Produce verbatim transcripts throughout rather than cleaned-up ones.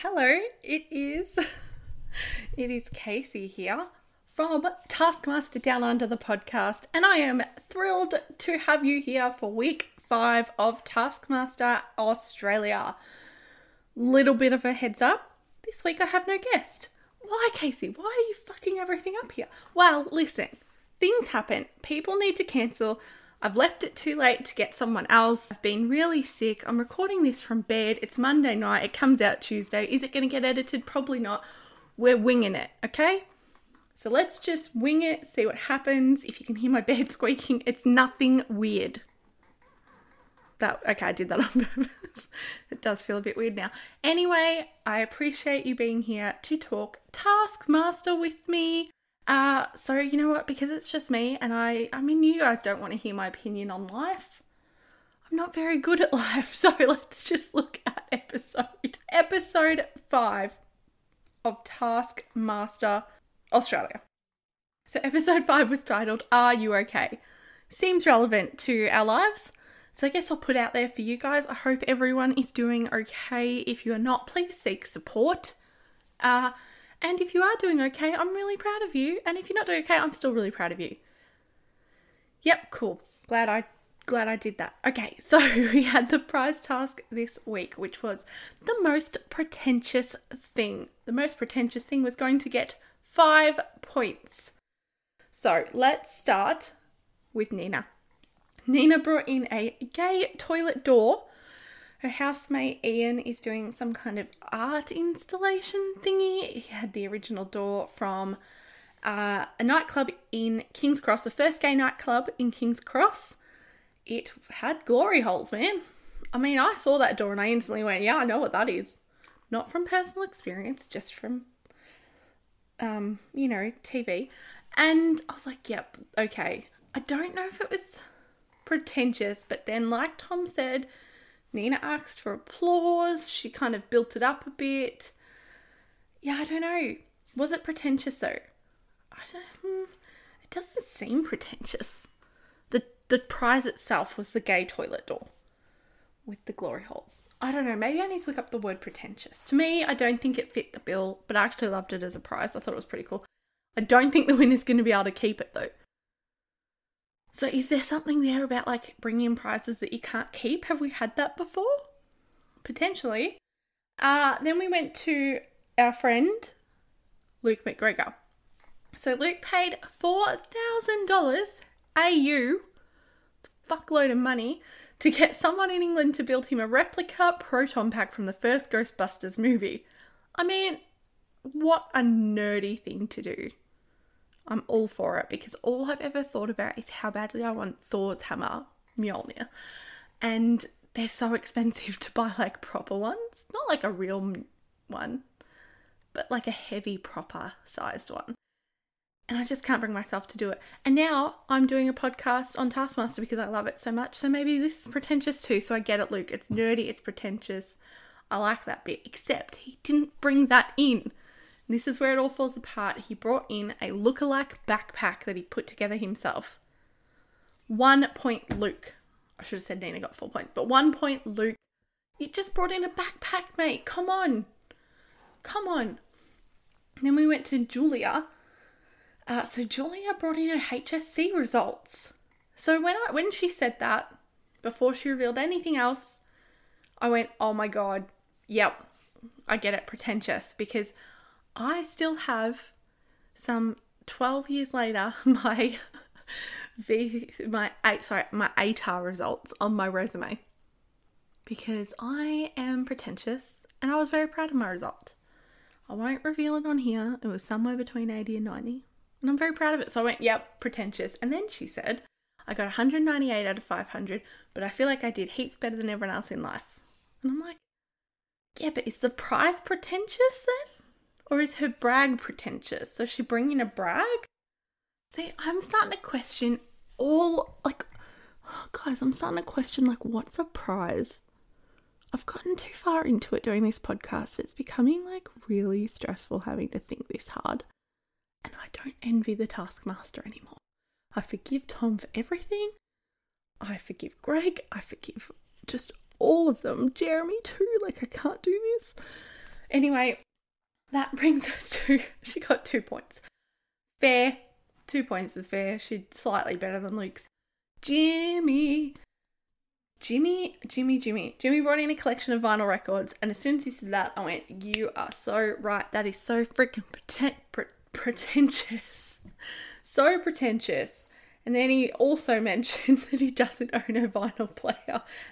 hello. It is, it is Casey here from Taskmaster Down Under the podcast, and I am thrilled to have you here for week five of Taskmaster Australia. Little bit of a heads up, this week I have no guest. Why, Casey? Why are you fucking everything up here? Well, listen, things happen. People need to cancel. I've left it too late to get someone else. I've been really sick. I'm recording this from bed. It's Monday night. It comes out Tuesday. Is it going to get edited? Probably not. We're winging it, okay? So let's just wing it, see what happens. If you can hear my bed squeaking, it's nothing weird. That, okay, I did that on purpose. It does feel a bit weird now. Anyway, I appreciate you being here to talk Taskmaster with me. Uh, so you know what, because it's just me and I, I mean, you guys don't want to hear my opinion on life. I'm not very good at life. So let's just look at episode, episode five of Taskmaster Australia. So episode five was titled, Are You Okay? Seems relevant to our lives. So I guess I'll put out there for you guys. I hope everyone is doing okay. If you are not, please seek support. Uh, And if you are doing okay, I'm really proud of you. And if you're not doing okay, I'm still really proud of you. Yep, cool. Glad I glad I did that. Okay, so we had the prize task this week, which was the most pretentious thing. The most pretentious thing was going to get five points. So let's start with Nina. Nina brought in a gay toilet door. Her housemate Ian is doing some kind of art installation thingy. He had the original door from uh, a nightclub in King's Cross, the first gay nightclub in King's Cross. It had glory holes, man. I mean, I saw that door and I instantly went, yeah, I know what that is. Not from personal experience, just from, um, you know, T V. And I was like, yep, okay. I don't know if it was pretentious, but then like Tom said, Nina asked for applause. She kind of built it up a bit. Yeah, I don't know. Was it pretentious though? I don't. It doesn't seem pretentious. The the prize itself was the gay toilet door with the glory holes. I don't know. Maybe I need to look up the word pretentious. To me, I don't think it fit the bill, but I actually loved it as a prize. I thought it was pretty cool. I don't think the winner's going to be able to keep it though. So is there something there about like bringing in prizes that you can't keep? Have we had that before? Potentially. Uh, then we went to our friend, Luke McGregor. So Luke paid four thousand dollars A U, a fuckload of money, to get someone in England to build him a replica proton pack from the first Ghostbusters movie. I mean, what a nerdy thing to do. I'm all for it because all I've ever thought about is how badly I want Thor's hammer, Mjolnir. And they're so expensive to buy like proper ones. Not like a real one, but like a heavy proper sized one. And I just can't bring myself to do it. And now I'm doing a podcast on Taskmaster because I love it so much. So maybe this is pretentious too. So I get it, Luke. It's nerdy. It's pretentious. I like that bit. Except he didn't bring that in. This is where it all falls apart. He brought in a lookalike backpack that he put together himself. One point Luke. I should have said Nina got four points, but one point Luke. You just brought in a backpack, mate. Come on. Come on. Then we went to Julia. Uh, so Julia brought in her H S C results. So when I, when she said that, before she revealed anything else, I went, oh my God. Yep. I get it. Pretentious. Because I still have some twelve years later my v my eight sorry my A T A R results on my resume because I am pretentious and I was very proud of my result. I won't reveal it on here. It was somewhere between eighty and ninety, and I'm very proud of it. So I went, yep, pretentious. And then she said, I got one hundred ninety-eight out of five hundred, but I feel like I did heaps better than everyone else in life. And I'm like, yeah, but is the prize pretentious then? Or is her brag pretentious? So she bring in a brag? See, I'm starting to question all, like, oh guys, I'm starting to question, like, what's a prize? I've gotten too far into it doing this podcast. It's becoming, like, really stressful having to think this hard. And I don't envy the Taskmaster anymore. I forgive Tom for everything. I forgive Greg. I forgive just all of them. Jeremy too. Like, I can't do this. Anyway, that brings us to, she got two points. Fair. Two points is fair. She's slightly better than Luke's. Jimmy. Jimmy, Jimmy, Jimmy. Jimmy brought in a collection of vinyl records, and as soon as he said that, I went, you are so right. That is so freaking pretent- pre- pretentious. So pretentious. And then he also mentioned that he doesn't own a vinyl player.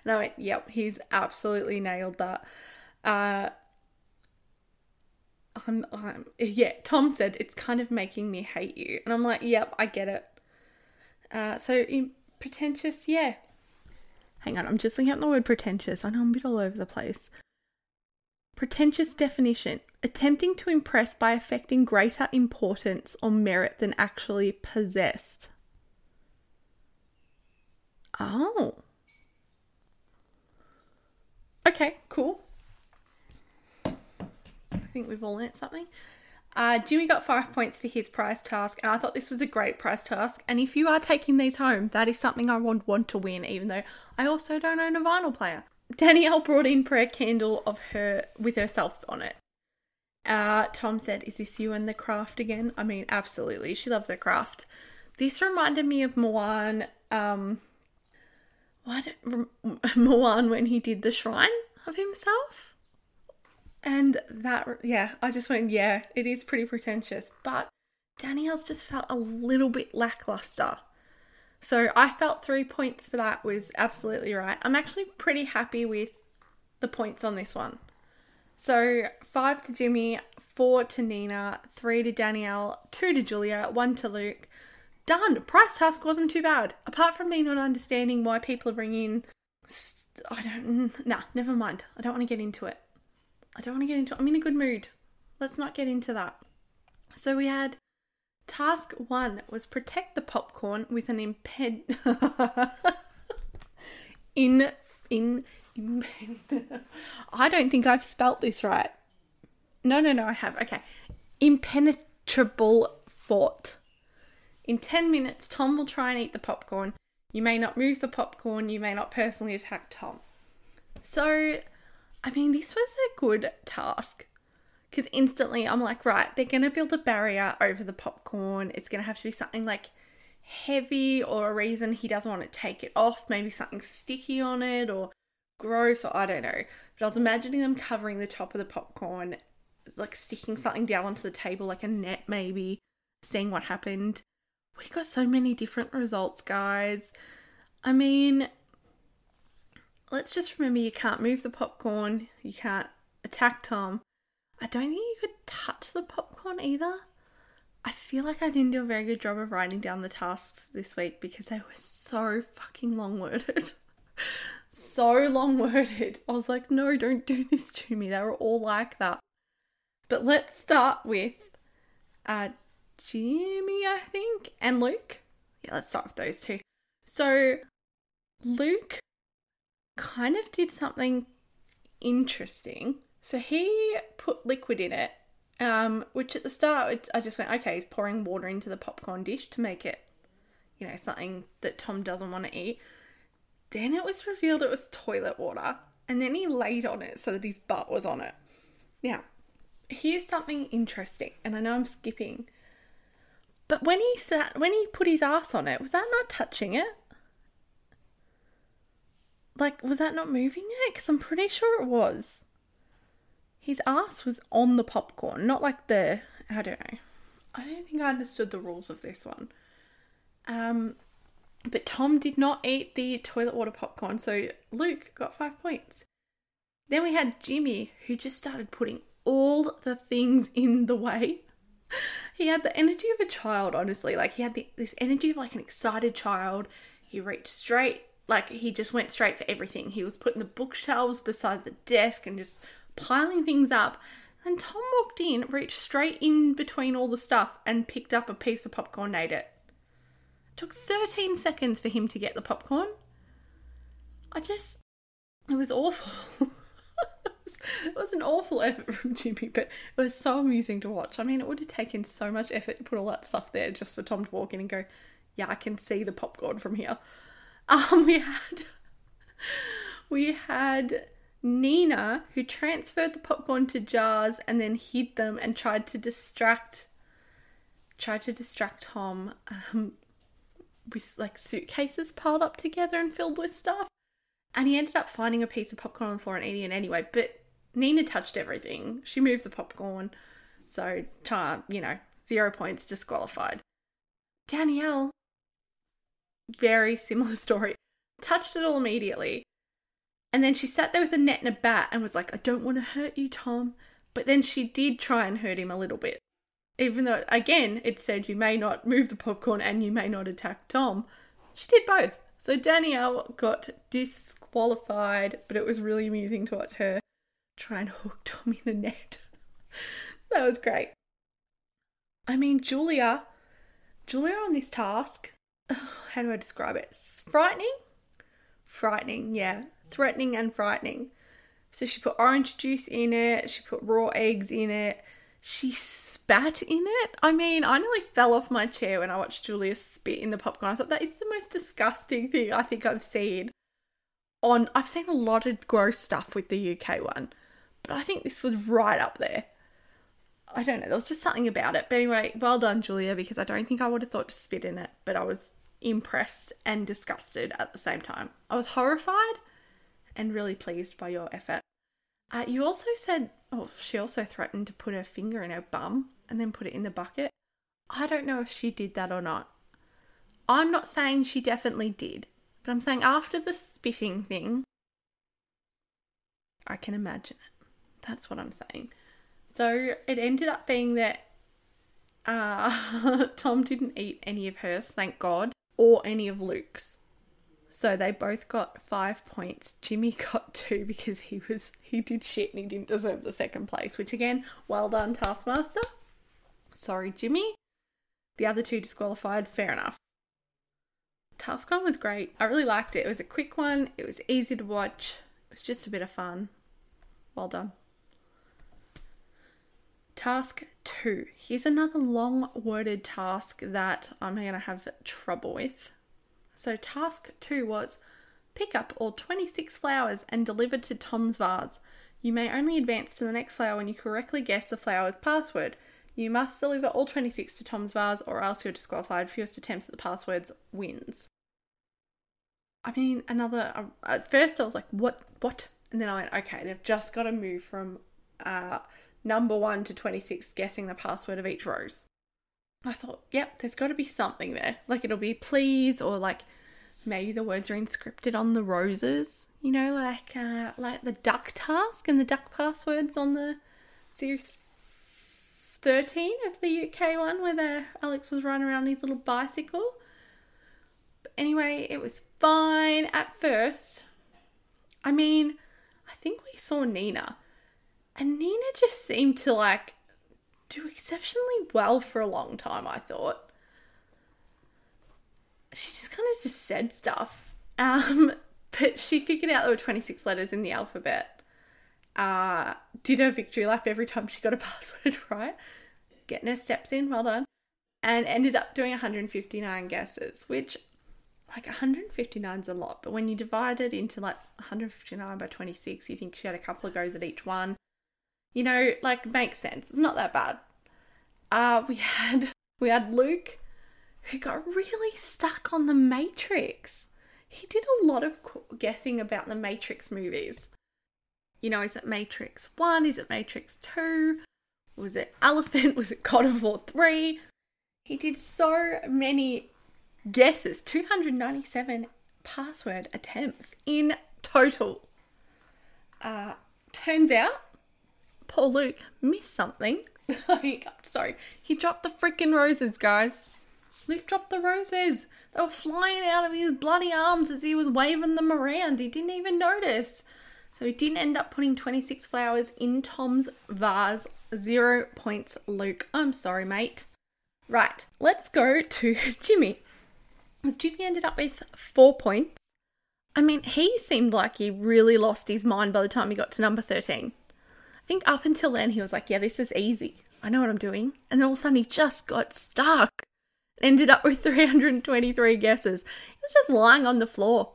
And I went, yep, he's absolutely nailed that. Uh, I'm, I'm, yeah, Tom said, it's kind of making me hate you. And I'm like, yep, I get it. Uh, so pretentious, yeah. Hang on, I'm just looking up the word pretentious. I know I'm a bit all over the place. Pretentious definition. Attempting to impress by affecting greater importance or merit than actually possessed. Oh. Okay, cool. I think we've all learnt something. Uh, Jimmy got five points for his prize task, and I thought this was a great prize task. And if you are taking these home, that is something I would want to win, even though I also don't own a vinyl player. Danielle brought in prayer candle of her with herself on it. Uh, Tom said, is this you and the craft again? I mean, absolutely. She loves her craft. This reminded me of Moan, um, why did, Moan when he did the shrine of himself? And that, yeah, I just went, yeah, it is pretty pretentious. But Danielle's just felt a little bit lackluster. So I felt three points for that was absolutely right. I'm actually pretty happy with the points on this one. So five to Jimmy, four to Nina, three to Danielle, two to Julia, one to Luke. Done. Price task wasn't too bad. Apart from me not understanding why people are bringing, st- I don't, nah, never mind. I don't want to get into it. I don't want to get into it. I'm in a good mood. Let's not get into that. So we had task one was protect the popcorn with an imped... in... in... in I don't think I've spelt this right. No, no, no, I have. Okay. Impenetrable fort. In ten minutes, Tom will try and eat the popcorn. You may not move the popcorn. You may not personally attack Tom. So... I mean, this was a good task because instantly I'm like, right, they're going to build a barrier over the popcorn. It's going to have to be something like heavy or a reason he doesn't want to take it off. Maybe something sticky on it or gross or I don't know. But I was imagining them covering the top of the popcorn, like sticking something down onto the table, like a net maybe, seeing what happened. We got so many different results, guys. I mean... Let's just remember you can't move the popcorn. You can't attack Tom. I don't think you could touch the popcorn either. I feel like I didn't do a very good job of writing down the tasks this week because they were so fucking long-worded. So long-worded. I was like, no, don't do this to me. They were all like that. But let's start with uh, Jimmy, I think, and Luke. Yeah, let's start with those two. So Luke... kind of did something interesting. So he put liquid in it, um, which at the start I just went, okay, he's pouring water into the popcorn dish to make it, you know, something that Tom doesn't want to eat. Then it was revealed it was toilet water, and then he laid on it so that his butt was on it. Now, here's something interesting, and I know I'm skipping, but when he sat, when he put his ass on it, was that not touching it? Like, was that not moving it? Because I'm pretty sure it was. His ass was on the popcorn, not like the, I don't know. I don't think I understood the rules of this one. Um, but Tom did not eat the toilet water popcorn, so Luke got five points. Then we had Jimmy, who just started putting all the things in the way. He had the energy of a child, honestly. Like, he had the, this energy of, like, an excited child. He reached straight. Like, he just went straight for everything. He was putting the bookshelves beside the desk and just piling things up. And Tom walked in, reached straight in between all the stuff and picked up a piece of popcorn and ate it. It took thirteen seconds for him to get the popcorn. I just... It was awful. it, was, it was an awful effort from Jimmy, but it was so amusing to watch. I mean, it would have taken so much effort to put all that stuff there just for Tom to walk in and go, yeah, I can see the popcorn from here. Um, we had, we had Nina, who transferred the popcorn to jars and then hid them and tried to distract tried to distract Tom um, with like suitcases piled up together and filled with stuff. And he ended up finding a piece of popcorn on the floor and eating it anyway. But Nina touched everything. She moved the popcorn. So, you know, zero points, disqualified. Danielle, very similar story, touched it all immediately. And then she sat there with a net and a bat and was like, I don't want to hurt you, Tom. But then she did try and hurt him a little bit. Even though, again, it said you may not move the popcorn and you may not attack Tom. She did both. So Danielle got disqualified, but it was really amusing to watch her try and hook Tom in a net. That was great. I mean, Julia, Julia on this task, oh, how do I describe it? Frightening? Frightening, yeah. Threatening and frightening. So she put orange juice in it. She put raw eggs in it. She spat in it. I mean, I nearly fell off my chair when I watched Julia spit in the popcorn. I thought that is the most disgusting thing I think I've seen on, I've seen a lot of gross stuff with the U K one, but I think this was right up there. I don't know. There was just something about it. But anyway, well done, Julia, because I don't think I would have thought to spit in it, but I was impressed and disgusted at the same time. I was horrified and really pleased by your effort. Uh, you also said, oh, she also threatened to put her finger in her bum and then put it in the bucket. I don't know if she did that or not. I'm not saying she definitely did, but I'm saying after the spitting thing, I can imagine it. That's what I'm saying. So it ended up being that uh, Tom didn't eat any of hers, thank God, or any of Luke's. So they both got five points. Jimmy got two because he was he did shit and he didn't deserve the second place, which again, well done, Taskmaster. Sorry, Jimmy. The other two disqualified, fair enough. Task one was great. I really liked it. It was a quick one. It was easy to watch. It was just a bit of fun. Well done. Task two. Here's another long-worded task that I'm going to have trouble with. So task two was pick up all twenty-six flowers and deliver to Tom's vase. You may only advance to the next flower when you correctly guess the flower's password. You must deliver all twenty-six to Tom's vase or else you're disqualified. Fewest attempts at the passwords wins. I mean, another... Uh, at first I was like, what? What? And then I went, okay, they've just got to move from uh, number one to twenty-six, guessing the password of each rose. I thought, yep, there's got to be something there. Like it'll be please, or like maybe the words are inscripted on the roses, you know, like uh, like the duck task and the duck passwords on the series thirteen of the U K one where the Alex was running around his little bicycle. But anyway, it was fine at first. I mean, I think we saw Nina and Nina just seemed to like, do exceptionally well for a long time, I thought. She just kind of just said stuff. Um, but she figured out there were twenty-six letters in the alphabet. Uh, did her victory lap every time she got a password right. Getting her steps in, well done. And ended up doing one hundred fifty-nine guesses, which, like, one hundred fifty-nine's a lot. But when you divide it into, like, one hundred fifty-nine by twenty-six, you think she had a couple of goes at each one. You know, like, makes sense. It's not that bad. Uh, we had we had Luke, who got really stuck on the Matrix. He did a lot of guessing about the Matrix movies. You know, is it Matrix one? Is it Matrix two? Was it Elephant? Was it God of War three? He did so many guesses. two hundred ninety-seven password attempts in total. Uh, turns out, poor Luke missed something. Like, I'm sorry. He dropped the freaking roses, guys. Luke dropped the roses. They were flying out of his bloody arms as he was waving them around. He didn't even notice. So he didn't end up putting twenty-six flowers in Tom's vase. Zero points, Luke. I'm sorry, mate. Right, let's go to Jimmy. Jimmy ended up with four points. I mean, he seemed like he really lost his mind by the time he got to number thirteen. I think up until then he was like, yeah, this is easy. I know what I'm doing. And then all of a sudden he just got stuck and ended up with three hundred twenty-three guesses. He was just lying on the floor.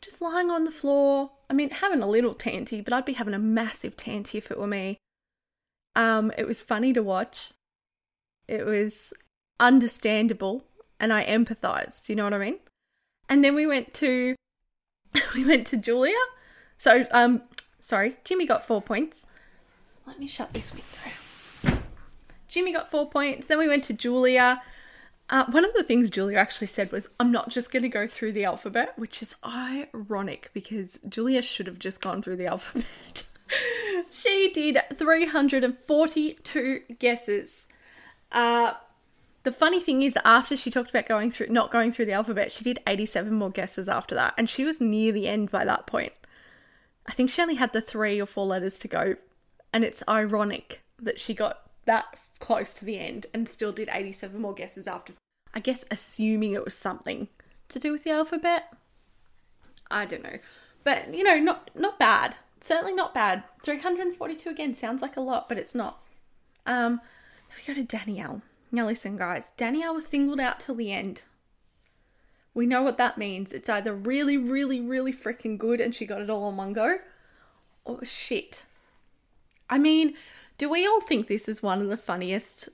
Just lying on the floor, I mean, having a little tanty, but I'd be having a massive tanty if it were me. Um, it was funny to watch. It was understandable, and I empathised, you know what I mean? And then we went to, we went to Julia. So, um, sorry, Jimmy got four points. Let me shut this window. Jimmy got four points. Then we went to Julia. Uh, one of the things Julia actually said was, I'm not just going to go through the alphabet, which is ironic because Julia should have just gone through the alphabet. She did three hundred forty-two guesses. Uh, the funny thing is, after she talked about going through, not going through the alphabet, she did eighty-seven more guesses after that. And she was near the end by that point. I think she only had the three or four letters to go. And it's ironic that she got that close to the end and still did eighty-seven more guesses after. I guess assuming it was something to do with the alphabet. I don't know. But, you know, not not bad. Certainly not bad. three hundred forty-two again sounds like a lot, but it's not. Um, then we go to Danielle. Now listen, guys. Danielle was singled out till the end. We know what that means. It's either really, really, really freaking good and she got it all on one go, or shit. I mean, do we all think this is one of the funniest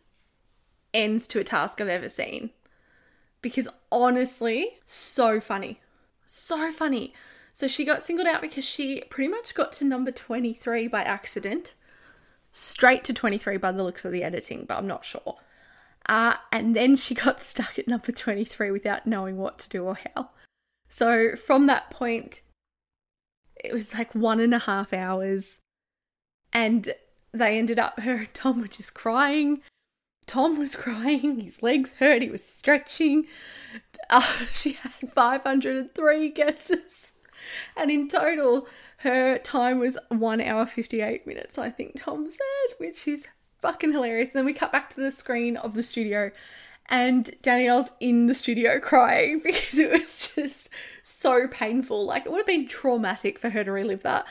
ends to a task I've ever seen? Because honestly, so funny. So funny. So she got singled out because she pretty much got to number twenty-three by accident. Straight to twenty-three by the looks of the editing, but I'm not sure. Uh, and then she got stuck at number twenty-three without knowing what to do or how. So from that point, it was like one and a half hours. And they ended up, her and Tom were just crying. Tom was crying. His legs hurt. He was stretching. Uh, she had five hundred three guesses. And in total, her time was one hour fifty-eight minutes, I think Tom said, which is fucking hilarious. And then we cut back to the screen of the studio and Danielle's in the studio crying because it was just so painful. Like, it would have been traumatic for her to relive that.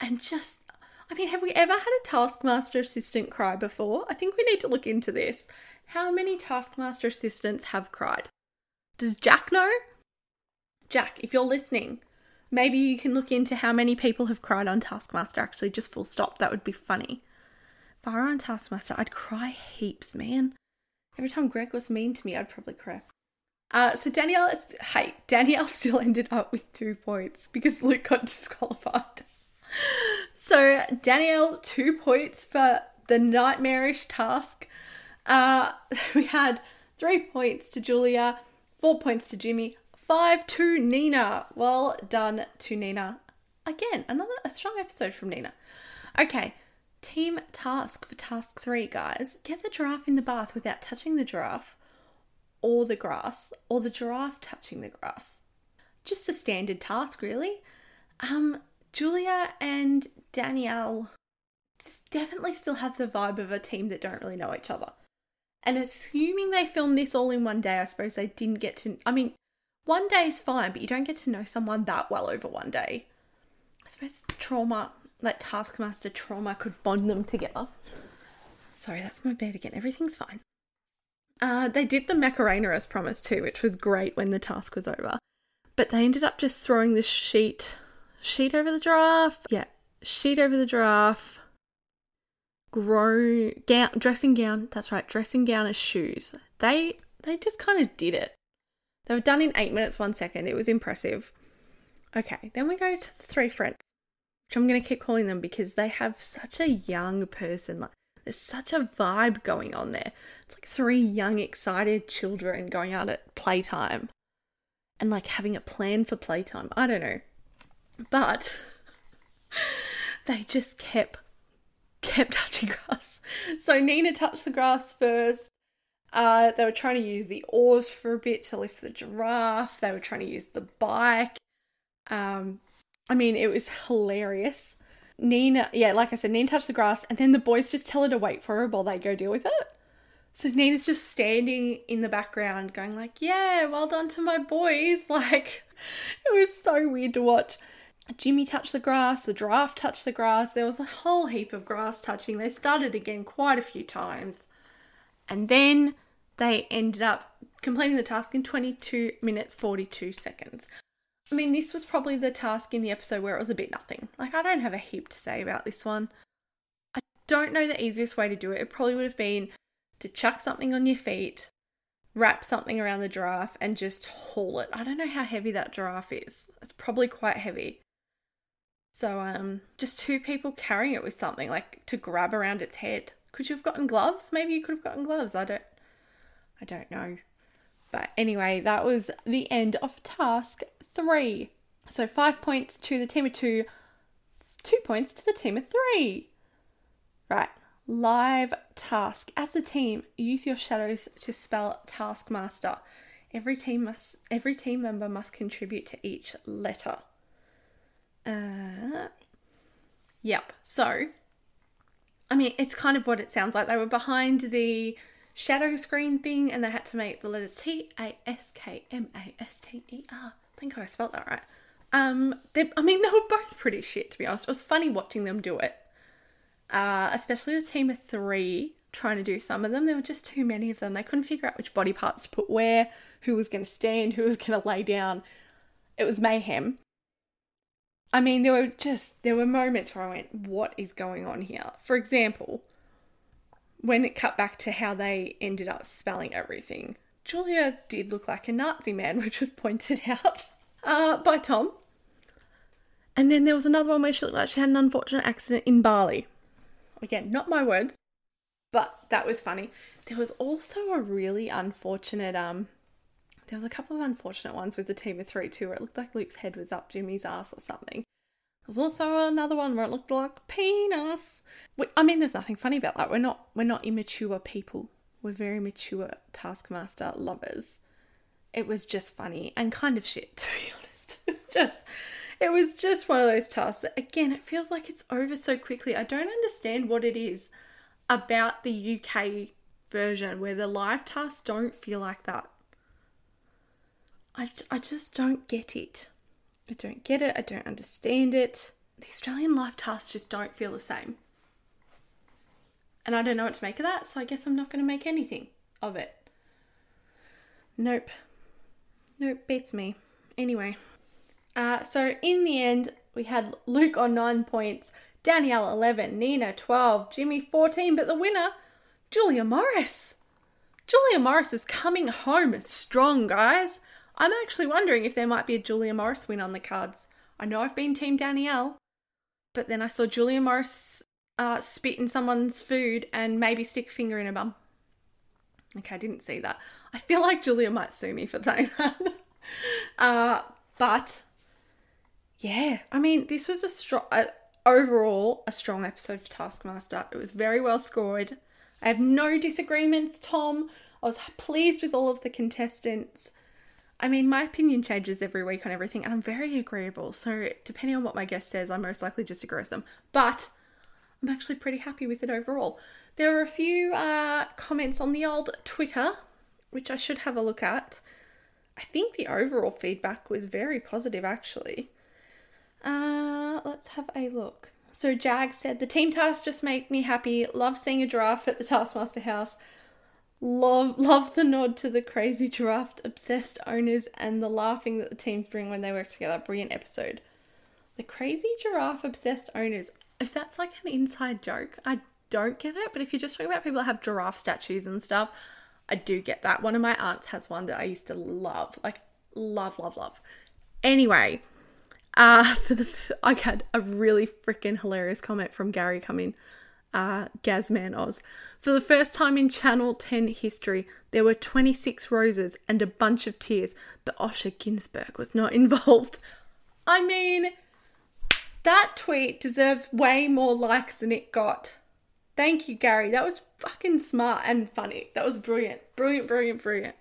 And just, I mean, have we ever had a Taskmaster assistant cry before? I think we need to look into this. How many Taskmaster assistants have cried? Does Jack know? Jack, if you're listening, maybe you can look into how many people have cried on Taskmaster, actually, just full stop. That would be funny. If I were on Taskmaster, I'd cry heaps, man. Every time Greg was mean to me, I'd probably cry. Uh, so Danielle, is, hey, Danielle still ended up with two points because Luke got disqualified. So Danielle, two points for the nightmarish task. Uh, we had three points to Julia, four points to Jimmy, five to Nina. Well done to Nina. Again, another a strong episode from Nina. Okay, team task for task three, guys. Get the giraffe in the bath without touching the giraffe or the grass, or the giraffe touching the grass. Just a standard task, really. Um... Julia and Danielle definitely still have the vibe of a team that don't really know each other. And assuming they filmed this all in one day, I suppose they didn't get to... I mean, one day is fine, but you don't get to know someone that well over one day. I suppose trauma, like Taskmaster trauma, could bond them together. Sorry, that's my bed again. Everything's fine. Uh, they did the Macarena as promised too, which was great when the task was over. But they ended up just throwing this sheet... Sheet over the giraffe. Yeah. Sheet over the giraffe. Grow gown, dressing gown. That's right. Dressing gown and shoes. They, they just kind of did it. They were done in eight minutes, one second. It was impressive. Okay. Then we go to the three friends, which I'm going to keep calling them because they have such a young person. Like, there's such a vibe going on there. It's like three young, excited children going out at playtime and like having a plan for playtime. I don't know. But they just kept, kept touching grass. So Nina touched the grass first. Uh, they were trying to use the oars for a bit to lift the giraffe. They were trying to use the bike. Um, I mean, it was hilarious. Nina, yeah, like I said, Nina touched the grass and then the boys just tell her to wait for her while they go deal with it. So Nina's just standing in the background going like, yeah, well done to my boys. Like, it was so weird to watch. Jimmy touched the grass, the giraffe touched the grass, there was a whole heap of grass touching. They started again quite a few times. And then they ended up completing the task in twenty-two minutes, forty-two seconds. I mean, this was probably the task in the episode where it was a bit nothing. Like, I don't have a heap to say about this one. I don't know the easiest way to do it. It probably would have been to chuck something on your feet, wrap something around the giraffe, and just haul it. I don't know how heavy that giraffe is. It's probably quite heavy. So, um, just two people carrying it with something, like, to grab around its head. Could you have gotten gloves? Maybe you could have gotten gloves. I don't, I don't know. But anyway, that was the end of task three. So five points to the team of two, two points to the team of three. Right. Live task. As a team, use your shadows to spell Taskmaster. Every team must, every team member must contribute to each letter. Uh, yep. So, I mean, it's kind of what it sounds like. They were behind the shadow screen thing and they had to make the letters T A S K M A S T E R. Thank God I spelled that right. Um, I mean, they were both pretty shit, to be honest. It was funny watching them do it. Uh, especially the team of three trying to do some of them. There were just too many of them. They couldn't figure out which body parts to put where, who was going to stand, who was going to lay down. It was mayhem. I mean, there were just, there were moments where I went, what is going on here? For example, when it cut back to how they ended up spelling everything, Julia did look like a Nazi man, which was pointed out uh, by Tom. And then there was another one where she looked like she had an unfortunate accident in Bali. Again, not my words, but that was funny. There was also a really unfortunate, um, there was a couple of unfortunate ones with the team of three too, where it looked like Luke's head was up Jimmy's ass or something. There was also another one where it looked like penis. I mean, there's nothing funny about that. We're not, we're not immature people. We're very mature Taskmaster lovers. It was just funny and kind of shit, to be honest. It was just, it was just one of those tasks that, again, it feels like it's over so quickly. I don't understand what it is about the U K version where the live tasks don't feel like that. I, I just don't get it. I don't get it. I don't understand it. The Australian life tasks just don't feel the same. And I don't know what to make of that, so I guess I'm not going to make anything of it. Nope. Nope, beats me. Anyway. Uh, so in the end, we had Luke on nine points, Danielle eleven, Nina twelve, Jimmy fourteen, but the winner, Julia Morris. Julia Morris is coming home strong, guys. I'm actually wondering if there might be a Julia Morris win on the cards. I know I've been Team Danielle, but then I saw Julia Morris uh, spit in someone's food and maybe stick a finger in her bum. Okay, I didn't see that. I feel like Julia might sue me for saying that. uh, but, yeah, I mean, this was a strong, uh, overall, a strong episode of Taskmaster. It was very well scored. I have no disagreements, Tom. I was pleased with all of the contestants. I mean, my opinion changes every week on everything, and I'm very agreeable. So depending on what my guest says, I most likely just agree with them. But I'm actually pretty happy with it overall. There were a few uh, comments on the old Twitter, which I should have a look at. I think the overall feedback was very positive, actually. Uh, let's have a look. So Jag said, the team tasks just make me happy. Love seeing a giraffe at the Taskmaster house. Love love the nod to the crazy giraffe obsessed owners and the laughing that the teams bring when they work together. Brilliant episode. The crazy giraffe obsessed owners. If that's like an inside joke, I don't get it. But if you're just talking about people that have giraffe statues and stuff, I do get that. One of my aunts has one that I used to love. Like, love, love, love. Anyway, uh, for the I had a really freaking hilarious comment from Gary come in. Uh, Gazman Oz. For the first time in Channel ten history, there were twenty-six roses and a bunch of tears, but Osher Ginsberg was not involved. I mean, that tweet deserves way more likes than it got. Thank you, Gary. That was fucking smart and funny. That was brilliant. Brilliant, brilliant, brilliant.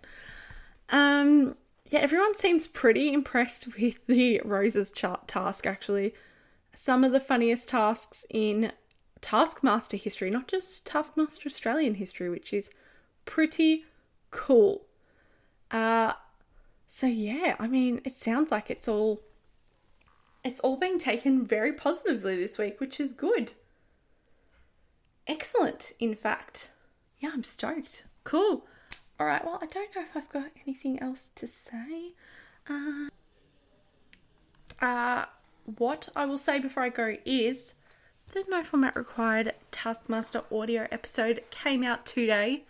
Um, yeah, everyone seems pretty impressed with the roses chart task, actually. Some of the funniest tasks in Taskmaster history, not just Taskmaster Australian history, which is pretty cool. Uh, so yeah, I mean, it sounds like it's all, it's all being taken very positively this week, which is good. Excellent, in fact. Yeah, I'm stoked. Cool. All right, well, I don't know if I've got anything else to say. Uh, Uh, what I will say before I go is the No Format Required Taskmaster audio episode came out today.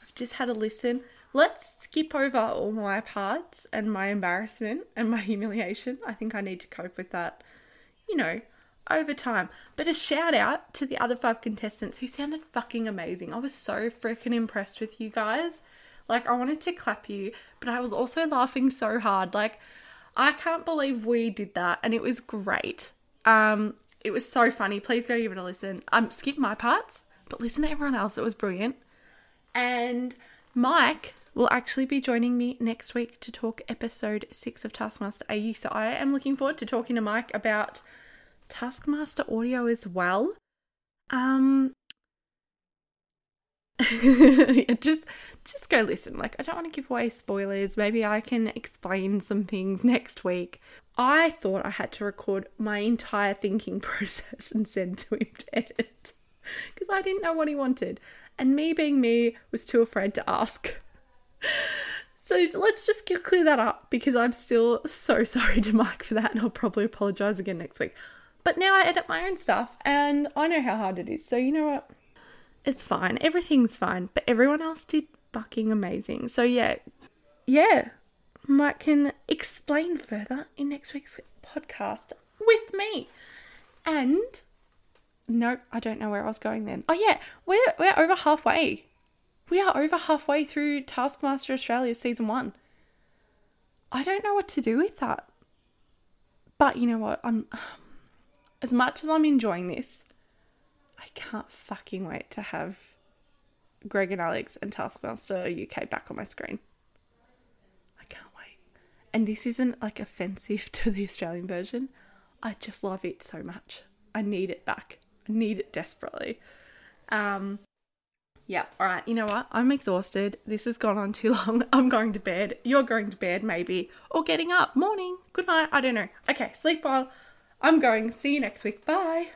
I've just had a listen. Let's skip over all my parts and my embarrassment and my humiliation. I think I need to cope with that, you know, over time. But a shout out to the other five contestants who sounded fucking amazing. I was so freaking impressed with you guys. Like, I wanted to clap you, but I was also laughing so hard. Like, I can't believe we did that, and it was great. Um, it was so funny. Please go give it a listen. Um, skip my parts, but listen to everyone else. It was brilliant. And Mike will actually be joining me next week to talk episode six of Taskmaster A U. So I am looking forward to talking to Mike about Taskmaster audio as well. Um, yeah, just just go listen. Like, I don't want to give away spoilers. Maybe I can explain some things next week. I thought I had to record my entire thinking process and send to him to edit because I didn't know what he wanted. And me being me was too afraid to ask. So let's just clear that up because I'm still so sorry to Mike for that, and I'll probably apologise again next week. But now I edit my own stuff and I know how hard it is. So you know what? It's fine. Everything's fine. But everyone else did fucking amazing. So yeah. Yeah. Mike can explain further in next week's podcast with me. And no, I don't know where I was going then. Oh yeah, we're we're over halfway. We are over halfway through Taskmaster Australia season one. I don't know what to do with that. But you know what? I'm as much as I'm enjoying this, I can't fucking wait to have Greg and Alex and Taskmaster U K back on my screen. I can't wait. And this isn't like offensive to the Australian version. I just love it so much. I need it back. I need it desperately. Um, yeah. All right. You know what? I'm exhausted. This has gone on too long. I'm going to bed. You're going to bed maybe, or getting up. Morning. Good night. I don't know. Okay. Sleep well. I'm going. See you next week. Bye.